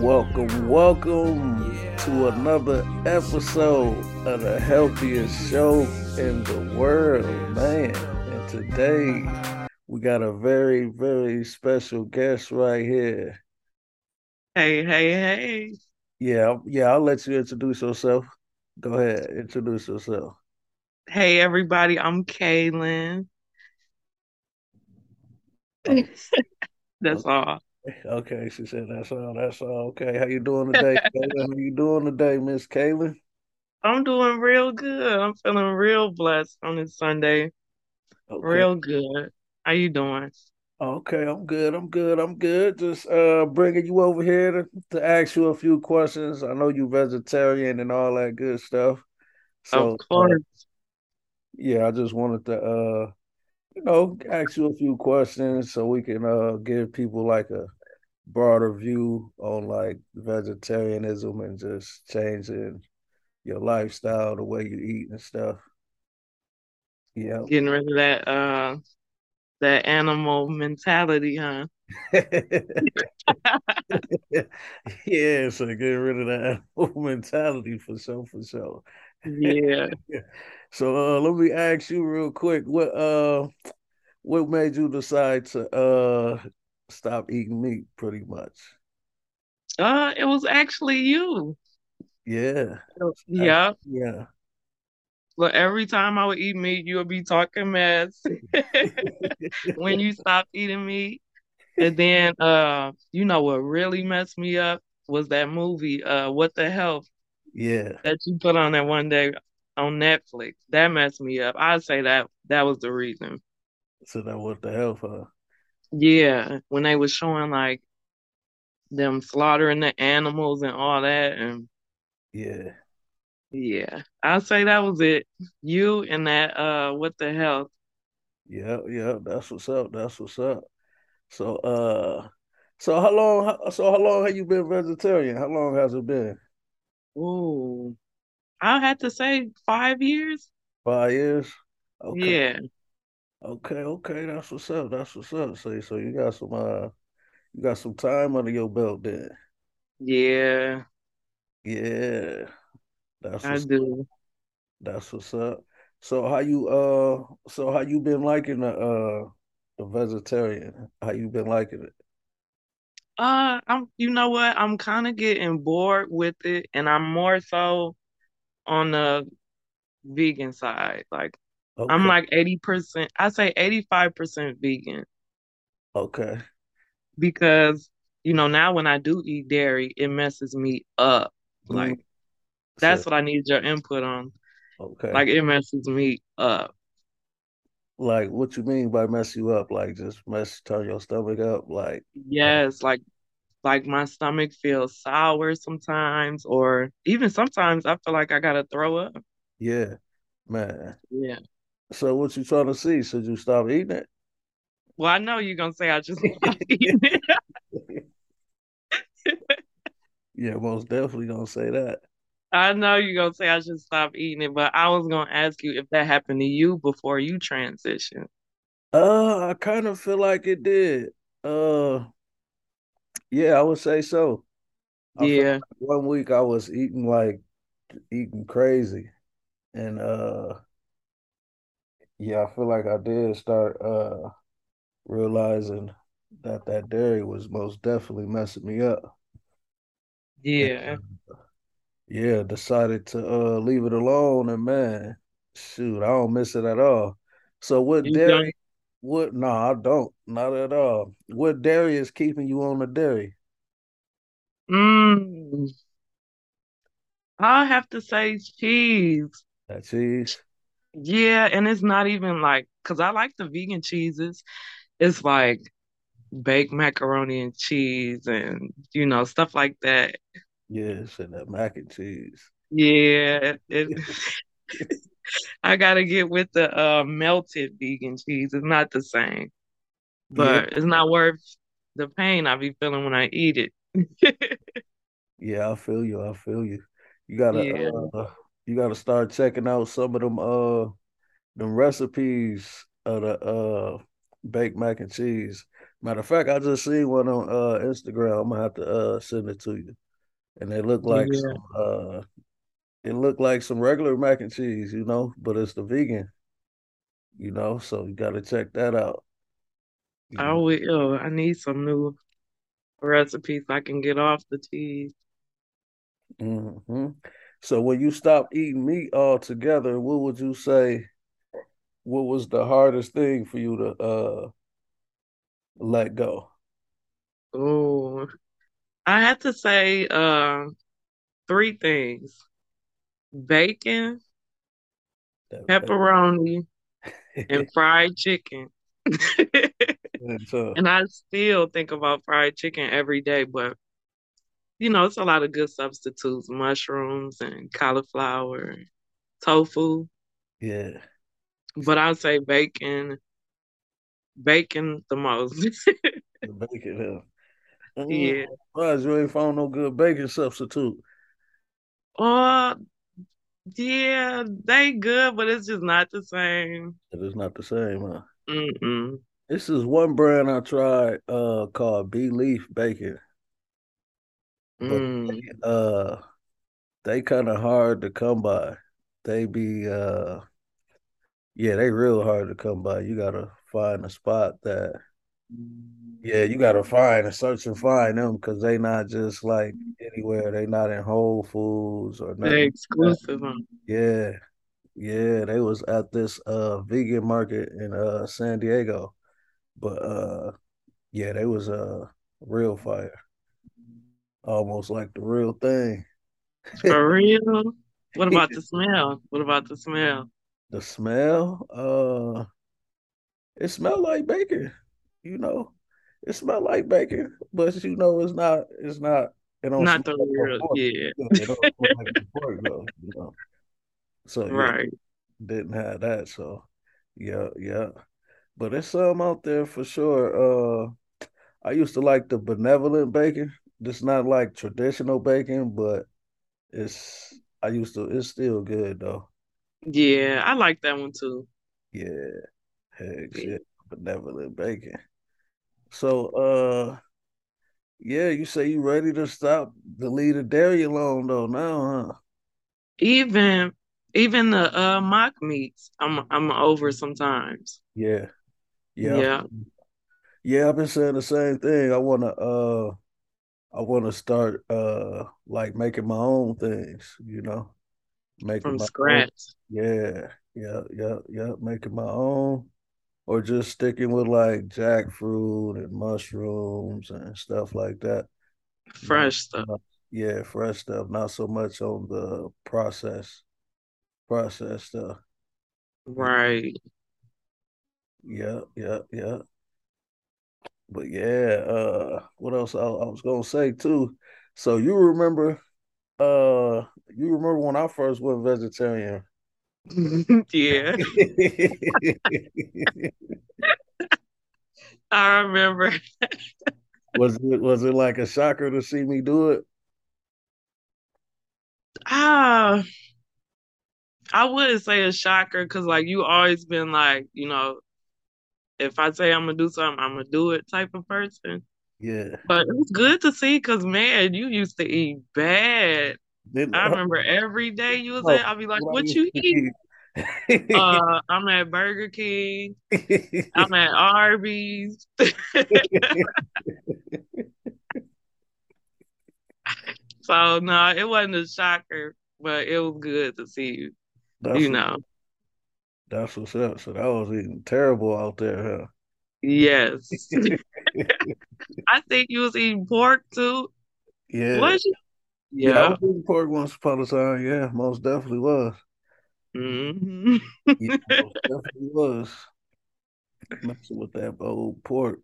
Welcome to another episode of the healthiest show in the world, man. And today we got a very, very special guest right here. Hey. Yeah, I'll let you introduce yourself. Go ahead, introduce yourself. Hey, everybody, I'm Kaylin. That's all. Okay, she said that's all. Okay, how you doing today, Kaylin? How you doing today, Miss Kaylin? I'm doing real good. I'm feeling real blessed on this Sunday. Okay. Real good. How you doing? Okay, I'm good. Just bringing you over here to ask you a few questions. I know you're vegetarian and all that good stuff. So, of course. I just wanted to ask you a few questions so we can give people like a broader view on like vegetarianism and just changing your lifestyle, the way you eat and stuff. Yeah. Getting rid of that animal mentality, huh? So getting rid of that animal mentality for sure. Yeah. So let me ask you real quick, what made you decide to stop eating meat pretty much? It was actually you. Yeah. Yeah. Yeah. Well, every time I would eat meat, you would be talking mess when you stopped eating meat. And then, what really messed me up was that movie, What the Health? Yeah, that you put on that one day on Netflix. That messed me up. I'd say that was the reason. So that What the Health, huh? Yeah, when they was showing like them slaughtering the animals and all that, and yeah, I'd say that was it. You and that What the Health. Yeah, that's what's up. So how long have you been vegetarian? How long has it been? Oh, I'll have to say 5 years. 5 years? Okay. Yeah. Okay. That's what's up. So you got some time under your belt then. Yeah. Yeah. That's what's up. So how you been liking the vegetarian? How you been liking it? I'm. You know what? I'm kind of getting bored with it, and I'm more so on the vegan side. Like, okay. I'm like 80%. I say 85% vegan. Okay. Because now when I do eat dairy, it messes me up. Like, that's what I need your input on. Okay. Like, it messes me up. Like, what you mean by mess you up? Like, just turn your stomach up? Like, yes, like my stomach feels sour sometimes, or even sometimes I feel like I gotta throw up. Yeah, man. Yeah. So what you trying to see? Should you stop eating it? Well, I know you're gonna say I just stop eating it. Yeah, most definitely gonna say that. I know you're going to say I should stop eating it, but I was going to ask you if that happened to you before you transitioned. I kind of feel like it did. I would say so. Like 1 week I was eating crazy. And, I feel like I did start realizing that dairy was most definitely messing me up. Yeah. Yeah, decided to leave it alone, and man, shoot, I don't miss it at all. So I don't, not at all. What dairy is keeping you on the dairy? I'll have to say cheese. That cheese? Yeah, and it's not even like, because I like the vegan cheeses. It's like baked macaroni and cheese and, stuff like that. Yes, and that mac and cheese. Yeah. I got to get with the melted vegan cheese. It's not the same. But It's not worth the pain I be feeling when I eat it. Yeah, I feel you. You got to start checking out some of them recipes of the baked mac and cheese. Matter of fact, I just seen one on Instagram. I'm gonna have to send it to you. And it looked like some regular mac and cheese, you know, but it's the vegan, you know, so you gotta check that out. I will. I need some new recipes I can get off the cheese. Mm-hmm. So when you stopped eating meat altogether, what would you say? What was the hardest thing for you to let go? Oh, I have to say three things: bacon, pepperoni, and fried chicken. And I still think about fried chicken every day, but you know, it's a lot of good substitutes, mushrooms and cauliflower, tofu. Yeah. But I'll say bacon the most. Bacon, yeah. Yeah. Surprised you ain't found no good bacon substitute. Yeah, they good, but it's just not the same. It is not the same, huh? Mm-mm. This is one brand I tried called Bee Leaf Bacon. But they kind of hard to come by. They be they real hard to come by. You gotta find a spot that you gotta find and search and find them, because they not just like anywhere. They not in Whole Foods or nothing. They're exclusive. Yeah. Yeah, they was at this vegan market in San Diego. But they was real fire. Almost like the real thing. For real? What about the smell? The smell? It smelled like bacon, you know. It smelled like bacon, but you know it's not it don't not smell the real pork. Yeah. It don't smell like the pork, though, you know. So right. Didn't have that, so yeah. But there's some out there for sure. I used to like the Benevolent bacon. It's not like traditional bacon, but it's still good though. Yeah, I like that one too. Yeah. Heck yeah. Benevolent bacon. So you say you ready to stop the lead of dairy alone though now, huh? Even the mock meats, I'm over sometimes. Yeah. Yeah. Yeah, I've been saying the same thing. I want to start like making my own things, you know, making from scratch. Yeah, making my own, or just sticking with like jackfruit and mushrooms and stuff like that. Fresh stuff. Yeah, fresh stuff. Not so much on the process stuff. Right. Yeah. But yeah, what else I was gonna say too? So you remember when I first went vegetarian? Yeah, I remember. Was it like a shocker to see me do it? I wouldn't say a shocker, because like you always been like, you know, if I say I'm going to do something, I'm going to do it type of person. Yeah. But it was good to see, because, man, you used to eat bad. I remember every day you was there, I'd be like, what you eat? I'm at Burger King. I'm at Arby's. So, no, it wasn't a shocker, but it was good to see you, you know. That's what's up. So that was eating terrible out there, huh? Yes. I think you was eating pork too. Yeah. Was you? Yeah, I was eating pork once upon a time. Yeah, most definitely was. Mm-hmm. Yeah, most definitely was. Messing with that old pork.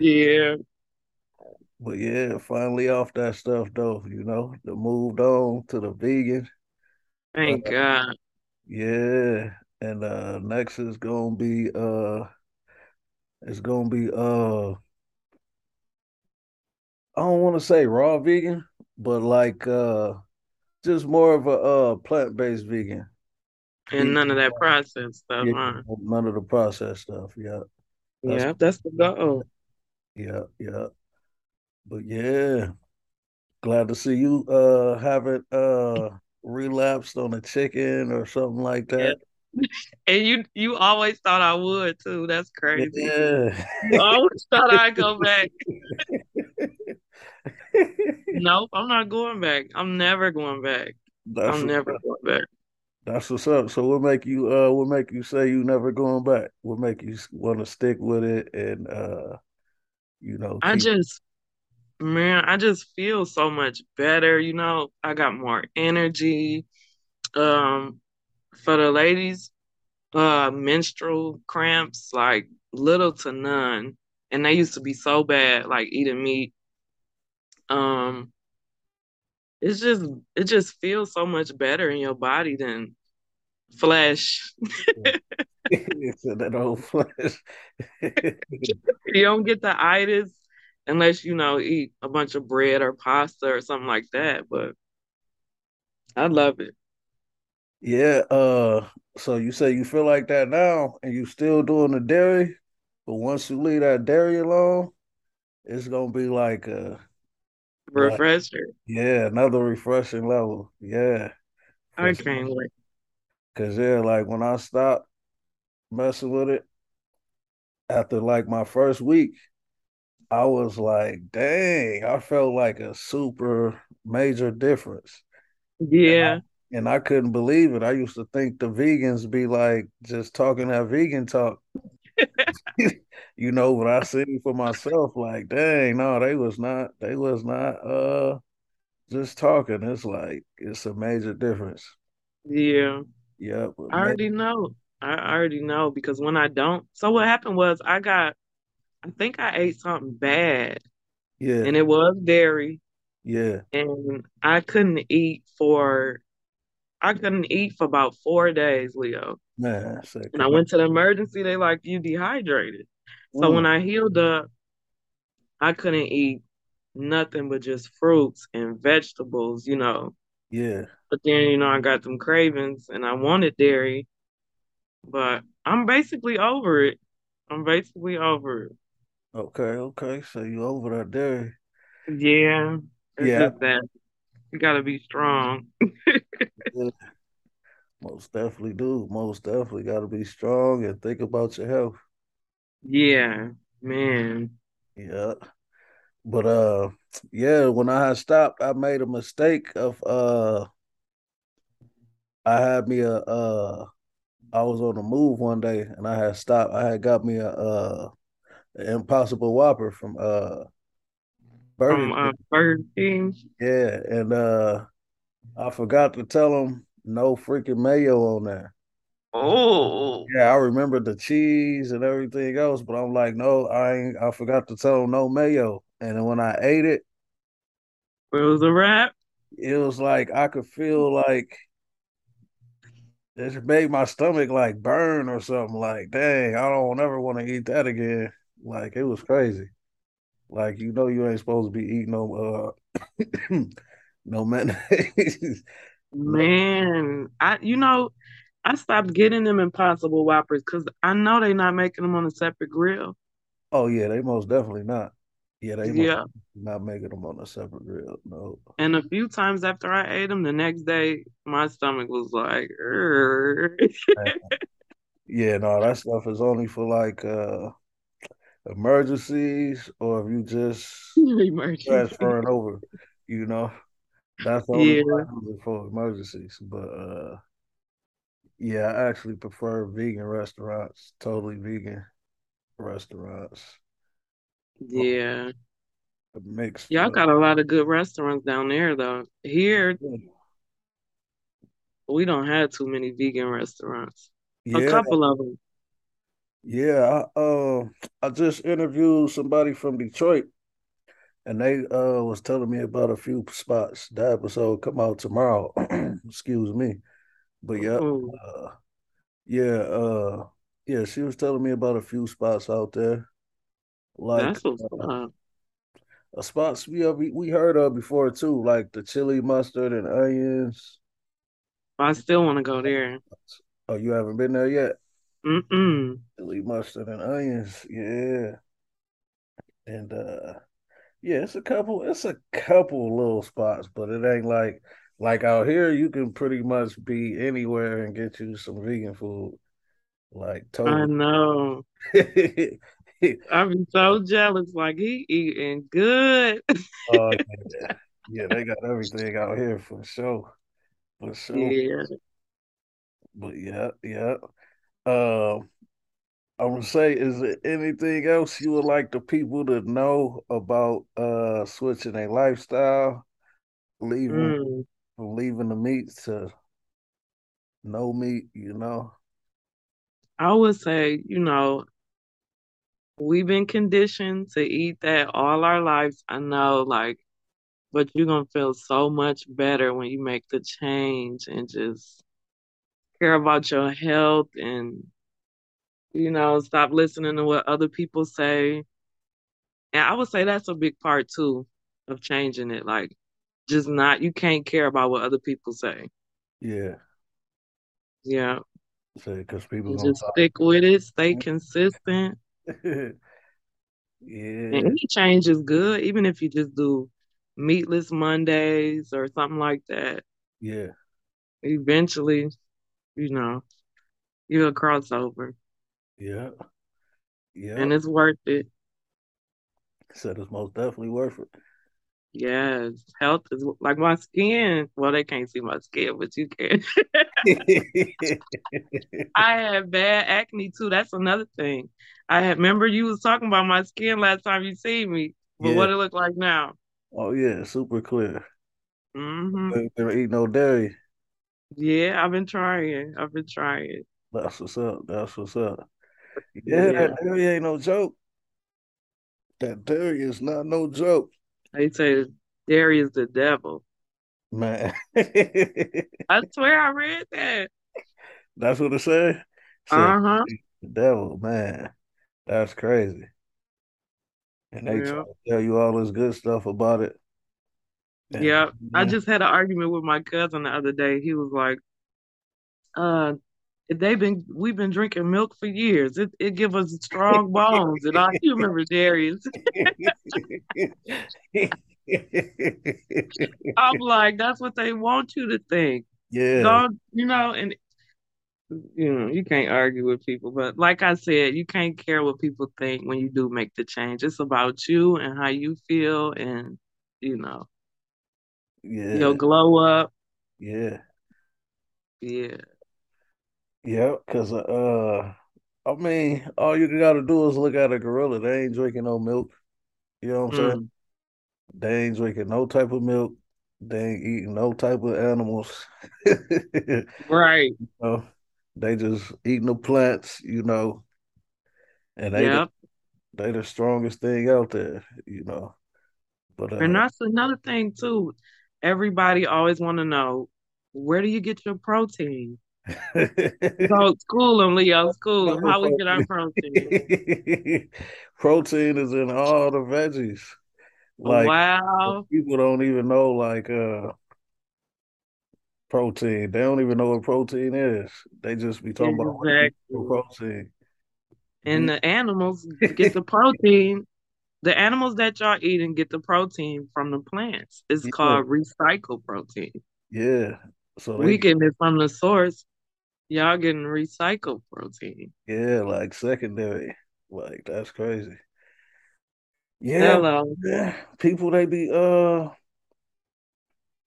Yeah. But yeah, finally off that stuff though, you know. They moved on to the vegan. Thank God. Yeah, and next is gonna be I don't want to say raw vegan, but like just more of a plant-based vegan. And none of that processed stuff, huh? None of the processed stuff, yeah. Yeah, that's the goal. Yeah. But yeah, glad to see you haven't relapsed on a chicken or something like that. Yeah. And you always thought I would too. That's crazy. Yeah. You always thought I'd go back. Nope, I'm not going back. I'm never going back. I'm never going back. That's what's up. So we'll make you say you never going back. We'll make you want to stick with it and I just feel so much better. You know, I got more energy. For the ladies, menstrual cramps, like little to none. And they used to be so bad, like eating meat. It just feels so much better in your body than flesh. That old flesh. You don't get the itis unless eat a bunch of bread or pasta or something like that. But I love it. Yeah. So you say you feel like that now, and you still doing the dairy, but once you leave that dairy alone, it's gonna be like a refresher. Yeah, another refreshing level. Yeah. I can't wait. Cause yeah, like when I stopped messing with it after like my first week, I was like, dang, I felt like a super major difference. Yeah. And I couldn't believe it. I used to think the vegans be like just talking that vegan talk. But I seen for myself, like, dang, no, they was not just talking. It's like, it's a major difference. Yeah. I already know because when I don't, so what happened was I think I ate something bad. Yeah. And it was dairy. Yeah. And I couldn't eat for about 4 days, Leo. Man, and I went to the emergency. They like, you dehydrated. So when I healed up, I couldn't eat nothing but just fruits and vegetables, Yeah. But then, I got them cravings and I wanted dairy. But I'm basically over it. Okay. So you over that dairy. Yeah. Just that. You got to be strong. Yeah. Most definitely do. Most definitely got to be strong and think about your health. Yeah, man. Yeah. But, when I had stopped, I made a mistake of, I was on the move one day and I had stopped. I had got me an Impossible Whopper from Burger King. Yeah. And I forgot to tell them no freaking mayo on there. Oh. Yeah, I remember the cheese and everything else, but I'm like, no, I forgot to tell them no mayo. And then when I ate it, it was a wrap. It was like I could feel like it made my stomach like burn or something. Like, dang, I don't ever want to eat that again. Like, it was crazy. Like, you ain't supposed to be eating no no mayonnaise. Man, I stopped getting them Impossible Whoppers because I know they're not making them on a separate grill. Oh yeah, they most definitely not. Yeah, they must not making them on a separate grill. No. And a few times after I ate them, the next day my stomach was like, yeah, no, that stuff is only for like emergencies or if you just transferring over, That's the only reason for emergencies. But I actually prefer vegan restaurants, totally vegan restaurants. Yeah. Mixed. Y'all got a lot of good restaurants down there, though. Here, we don't have too many vegan restaurants. Yeah. A couple of them. Yeah. I just interviewed somebody from Detroit. And they was telling me about a few spots. That episode come out tomorrow. Excuse me. But she was telling me about a few spots out there. Like a spots we heard of before too, like the chili mustard and onions. I still want to go there. Oh, you haven't been there yet? Chili mustard and onions. Yeah. And yeah, it's a couple little spots, but it ain't like out here you can pretty much be anywhere and get you some vegan food. Like totally. I know. I'd be so jealous, like he eating good. Oh yeah. Yeah, they got everything out here for sure. For sure. Yeah. But yeah. I'm gonna say, is there anything else you would like the people to know about switching their lifestyle, leaving the meat to no meat, you know? I would say, you know, we've been conditioned to eat that all our lives. I know, like, but you're gonna feel so much better when you make the change and just care about your health and, you know, stop listening to what other people say. And I would say that's a big part too of changing it. Like, just not, you can't care about what other people say. Yeah. Yeah. Because people just stick with it, stay consistent. Yeah. And any change is good, even if you just do meatless Mondays or something like that. Yeah. Eventually, you know, you'll cross over. Yeah. Yeah. And it's worth it. Said it's most definitely worth it. Yes. Health is like my skin. Well, they can't see my skin, but you can. I had bad acne too. That's another thing. Remember you was talking about my skin last time you seen me, but yeah. What it look like now? Oh yeah, super clear. Mm-hmm. They don't eat no dairy. Yeah, I've been trying. That's what's up. Yeah, that dairy ain't no joke. That dairy is not no joke. They say dairy is the devil. Man. I swear I read that. That's what it said? Uh-huh. The devil, man. That's crazy. And they try to tell you all this good stuff about it. And, yeah. I just had an argument with my cousin the other day. He was like, we've been drinking milk for years. It gives us strong bones, and all human dairies. I'm like, that's what they want you to think. Yeah. Don't, you know, and you know, you can't argue with people, but like I said, you can't care what people think when you do make the change. It's about you and how you feel, and you know, you'll glow up. Yeah. Yeah. Yeah, because, I mean, all you got to do is look at a gorilla. They ain't drinking no milk. You know what I'm saying? They ain't drinking no type of milk. They ain't eating no type of animals. Right. You know, they just eating the plants, you know. And they the strongest thing out there, you know. But and that's another thing, too. Everybody always want to know, where do you get your protein? So school them, Leo. School them. How we get our protein? Protein is in all the veggies. Like, wow. People don't even know protein. They don't even know what protein is. They just be talking about protein. And the animals get the protein. The animals that y'all eating get the protein from the plants. It's called recycled protein. Yeah. So we getting it from the source. Y'all getting recycled protein. Yeah, like secondary. Like, that's crazy. Yeah. Hello. Yeah. People, they be, I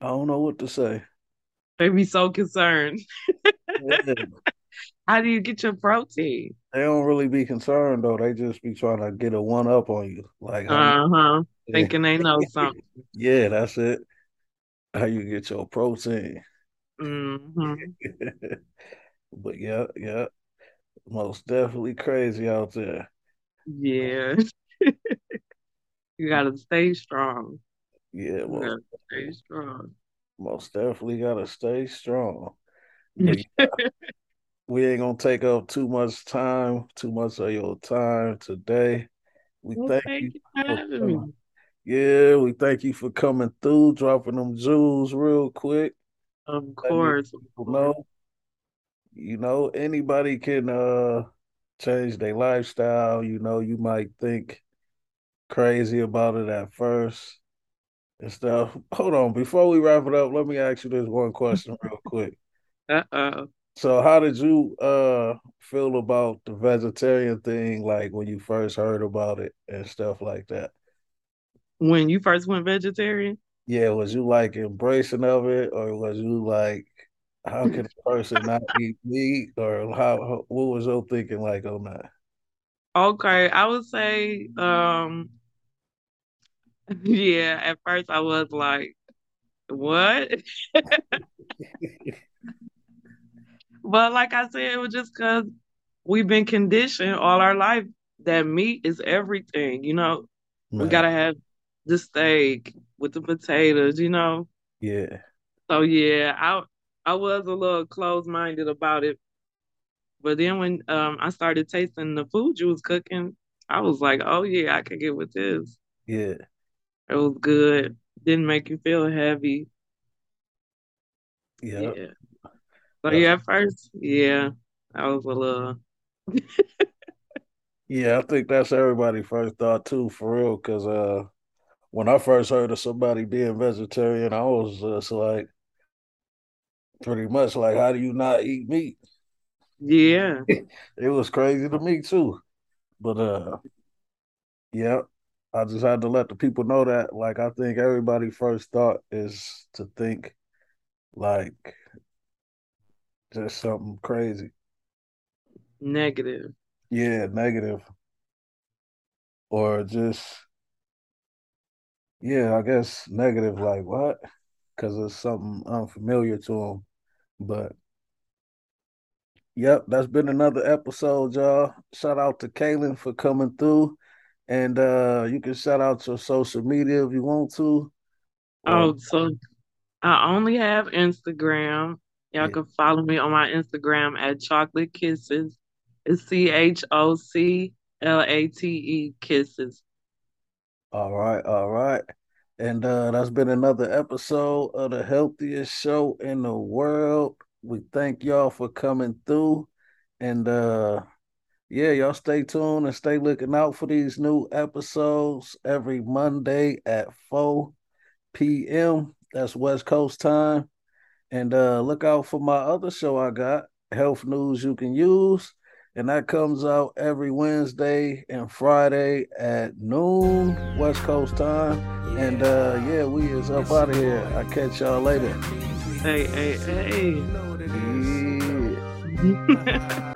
don't know what to say. They be so concerned. Yeah. How do you get your protein? They don't really be concerned, though. They just be trying to get a one-up on you. Like, thinking they know something. Yeah, that's it. How you get your protein. Mm-hmm. But yeah, most definitely crazy out there. Yeah. You gotta stay strong. Yeah, stay strong. Most definitely gotta stay strong. We ain't gonna take up too much of your time today. Thank you for having me. Yeah, we thank you for coming through, dropping them jewels real quick. Of course. you know, anybody can change their lifestyle. You know, you might think crazy about it at first and stuff. Hold on, before we wrap it up, let me ask you this one question real quick. So how did you feel about the vegetarian thing, like when you first heard about it and stuff like that? When you first went vegetarian? Yeah, was you like embracing of it, or was you like, how can a person not eat meat, or how? What was your thinking like on that? Okay, I would say, yeah, at first I was like, what? But like I said, it was just because we've been conditioned all our life that meat is everything, you know? Man. We got to have the steak with the potatoes, you know? Yeah. So, yeah, I was a little closed-minded about it. But then when I started tasting the food you was cooking, I was like, oh, yeah, I could get with this. Yeah. It was good. Didn't make you feel heavy. Yep. Yeah. So yeah, at first, yeah, I was a little. Yeah, I think that's everybody's first thought too, for real. Because when I first heard of somebody being vegetarian, I was just like, pretty much like, how do you not eat meat? Yeah, it was crazy to me too. But yeah, I just had to let the people know that. Like, I think everybody's first thought is to think like, just something crazy. Negative. Yeah, negative. Or just, yeah, I guess negative, like what? Because it's something unfamiliar to them. But, yep, that's been another episode, y'all. Shout out to Kaylin for coming through. And you can shout out your social media if you want to. Oh, so I only have Instagram. Y'all can follow me on my Instagram at Chocolate Kisses. It's CHOCLATE Kisses. All right, and that's been another episode of the healthiest show in the world. We thank y'all for coming through, and yeah, y'all stay tuned and stay looking out for these new episodes every Monday at 4 p.m. That's West Coast time. And look out for my other show I got, Health News You Can Use. And that comes out every Wednesday and Friday at noon, West Coast time. And yeah, we is up out of here. I'll catch y'all later. Hey. Yeah.